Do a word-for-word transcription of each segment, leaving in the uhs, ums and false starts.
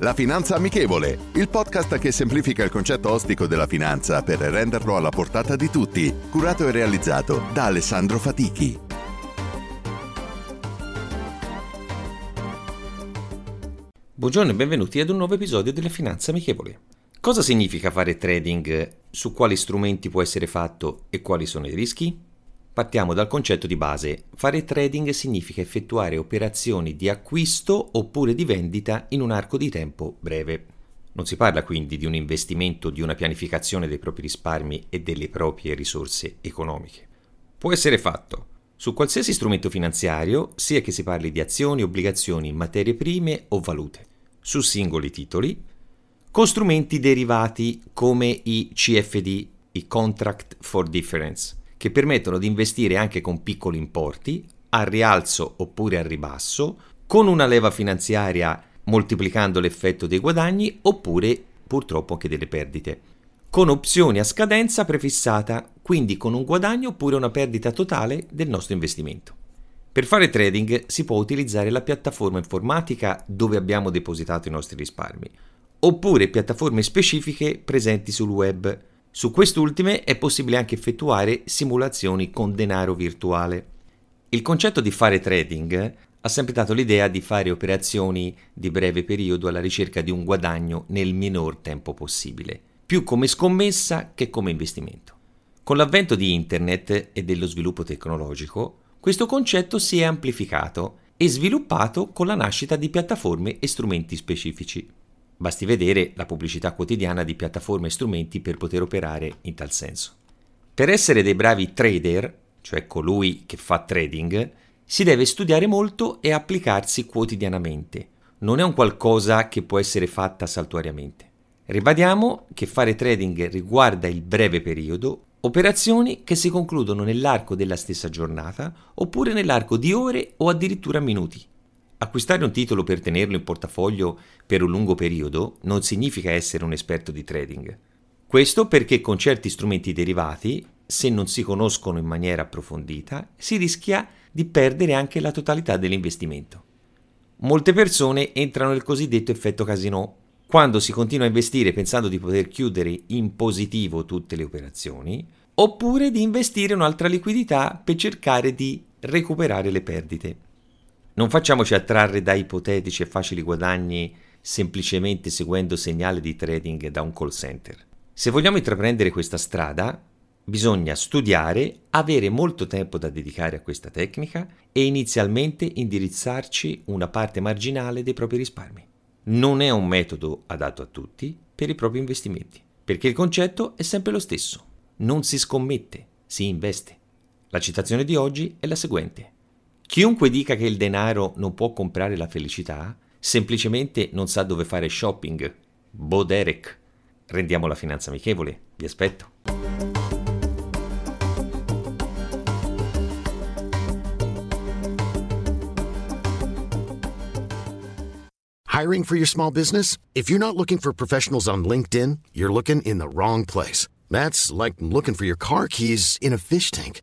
La Finanza Amichevole, il podcast che semplifica il concetto ostico della finanza per renderlo alla portata di tutti, curato e realizzato da Alessandro Fatichi. Buongiorno e benvenuti ad un nuovo episodio della Finanza Amichevole. Cosa significa fare trading? Su quali strumenti può essere fatto e quali sono i rischi? Partiamo dal concetto di base. Fare trading significa effettuare operazioni di acquisto oppure di vendita in un arco di tempo breve. Non si parla quindi di un investimento, di una pianificazione dei propri risparmi e delle proprie risorse economiche. Può essere fatto su qualsiasi strumento finanziario, sia che si parli di azioni, obbligazioni, materie prime o valute, su singoli titoli, con strumenti derivati come i C F D, i Contract for Difference, che permettono di investire anche con piccoli importi, al rialzo oppure al ribasso, con una leva finanziaria moltiplicando l'effetto dei guadagni oppure purtroppo anche delle perdite, con opzioni a scadenza prefissata, quindi con un guadagno oppure una perdita totale del nostro investimento. Per fare trading si può utilizzare la piattaforma informatica dove abbiamo depositato i nostri risparmi, oppure piattaforme specifiche presenti sul web. Su quest'ultime è possibile anche effettuare simulazioni con denaro virtuale. Il concetto di fare trading ha sempre dato l'idea di fare operazioni di breve periodo alla ricerca di un guadagno nel minor tempo possibile, più come scommessa che come investimento. Con l'avvento di internet e dello sviluppo tecnologico, questo concetto si è amplificato e sviluppato con la nascita di piattaforme e strumenti specifici. Basti vedere la pubblicità quotidiana di piattaforme e strumenti per poter operare in tal senso. Per essere dei bravi trader, cioè colui che fa trading, si deve studiare molto e applicarsi quotidianamente. Non è un qualcosa che può essere fatta saltuariamente. Ribadiamo che fare trading riguarda il breve periodo, operazioni che si concludono nell'arco della stessa giornata oppure nell'arco di ore o addirittura minuti. Acquistare un titolo per tenerlo in portafoglio per un lungo periodo non significa essere un esperto di trading. Questo perché con certi strumenti derivati, se non si conoscono in maniera approfondita, si rischia di perdere anche la totalità dell'investimento. Molte persone entrano nel cosiddetto effetto casino. Quando si continua a investire pensando di poter chiudere in positivo tutte le operazioni, oppure di investire un'altra liquidità per cercare di recuperare le perdite. Non facciamoci attrarre da ipotetici e facili guadagni semplicemente seguendo segnali di trading da un call center. Se vogliamo intraprendere questa strada, bisogna studiare, avere molto tempo da dedicare a questa tecnica e inizialmente indirizzarci una parte marginale dei propri risparmi. Non è un metodo adatto a tutti per i propri investimenti, perché il concetto è sempre lo stesso. Non si scommette, si investe. La citazione di oggi è la seguente. Chiunque dica che il denaro non può comprare la felicità, semplicemente non sa dove fare shopping. Bo Derek. Rendiamo la finanza amichevole. Vi aspetto. Hiring for your small business? If you're not looking for professionals on LinkedIn, you're looking in the wrong place. That's like looking for your car keys in a fish tank.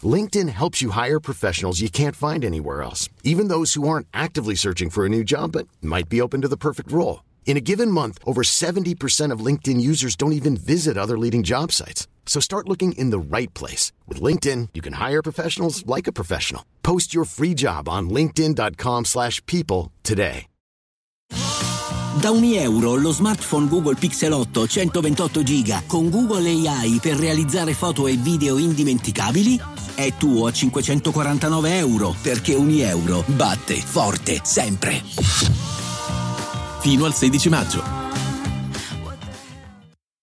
LinkedIn helps you hire professionals you can't find anywhere else, even those who aren't actively searching for a new job but might be open to the perfect role. In a given month, over seventy percent of LinkedIn users don't even visit other leading job sites. So start looking in the right place. With LinkedIn, you can hire professionals like a professional. Post your free job on linkedin dot com slash people today. Da un euro lo smartphone Google Pixel otto centoventotto giga con Google A I per realizzare foto e video indimenticabili è tuo a cinquecentoquarantanove euro, perché un euro batte forte sempre. Fino al sedici maggio.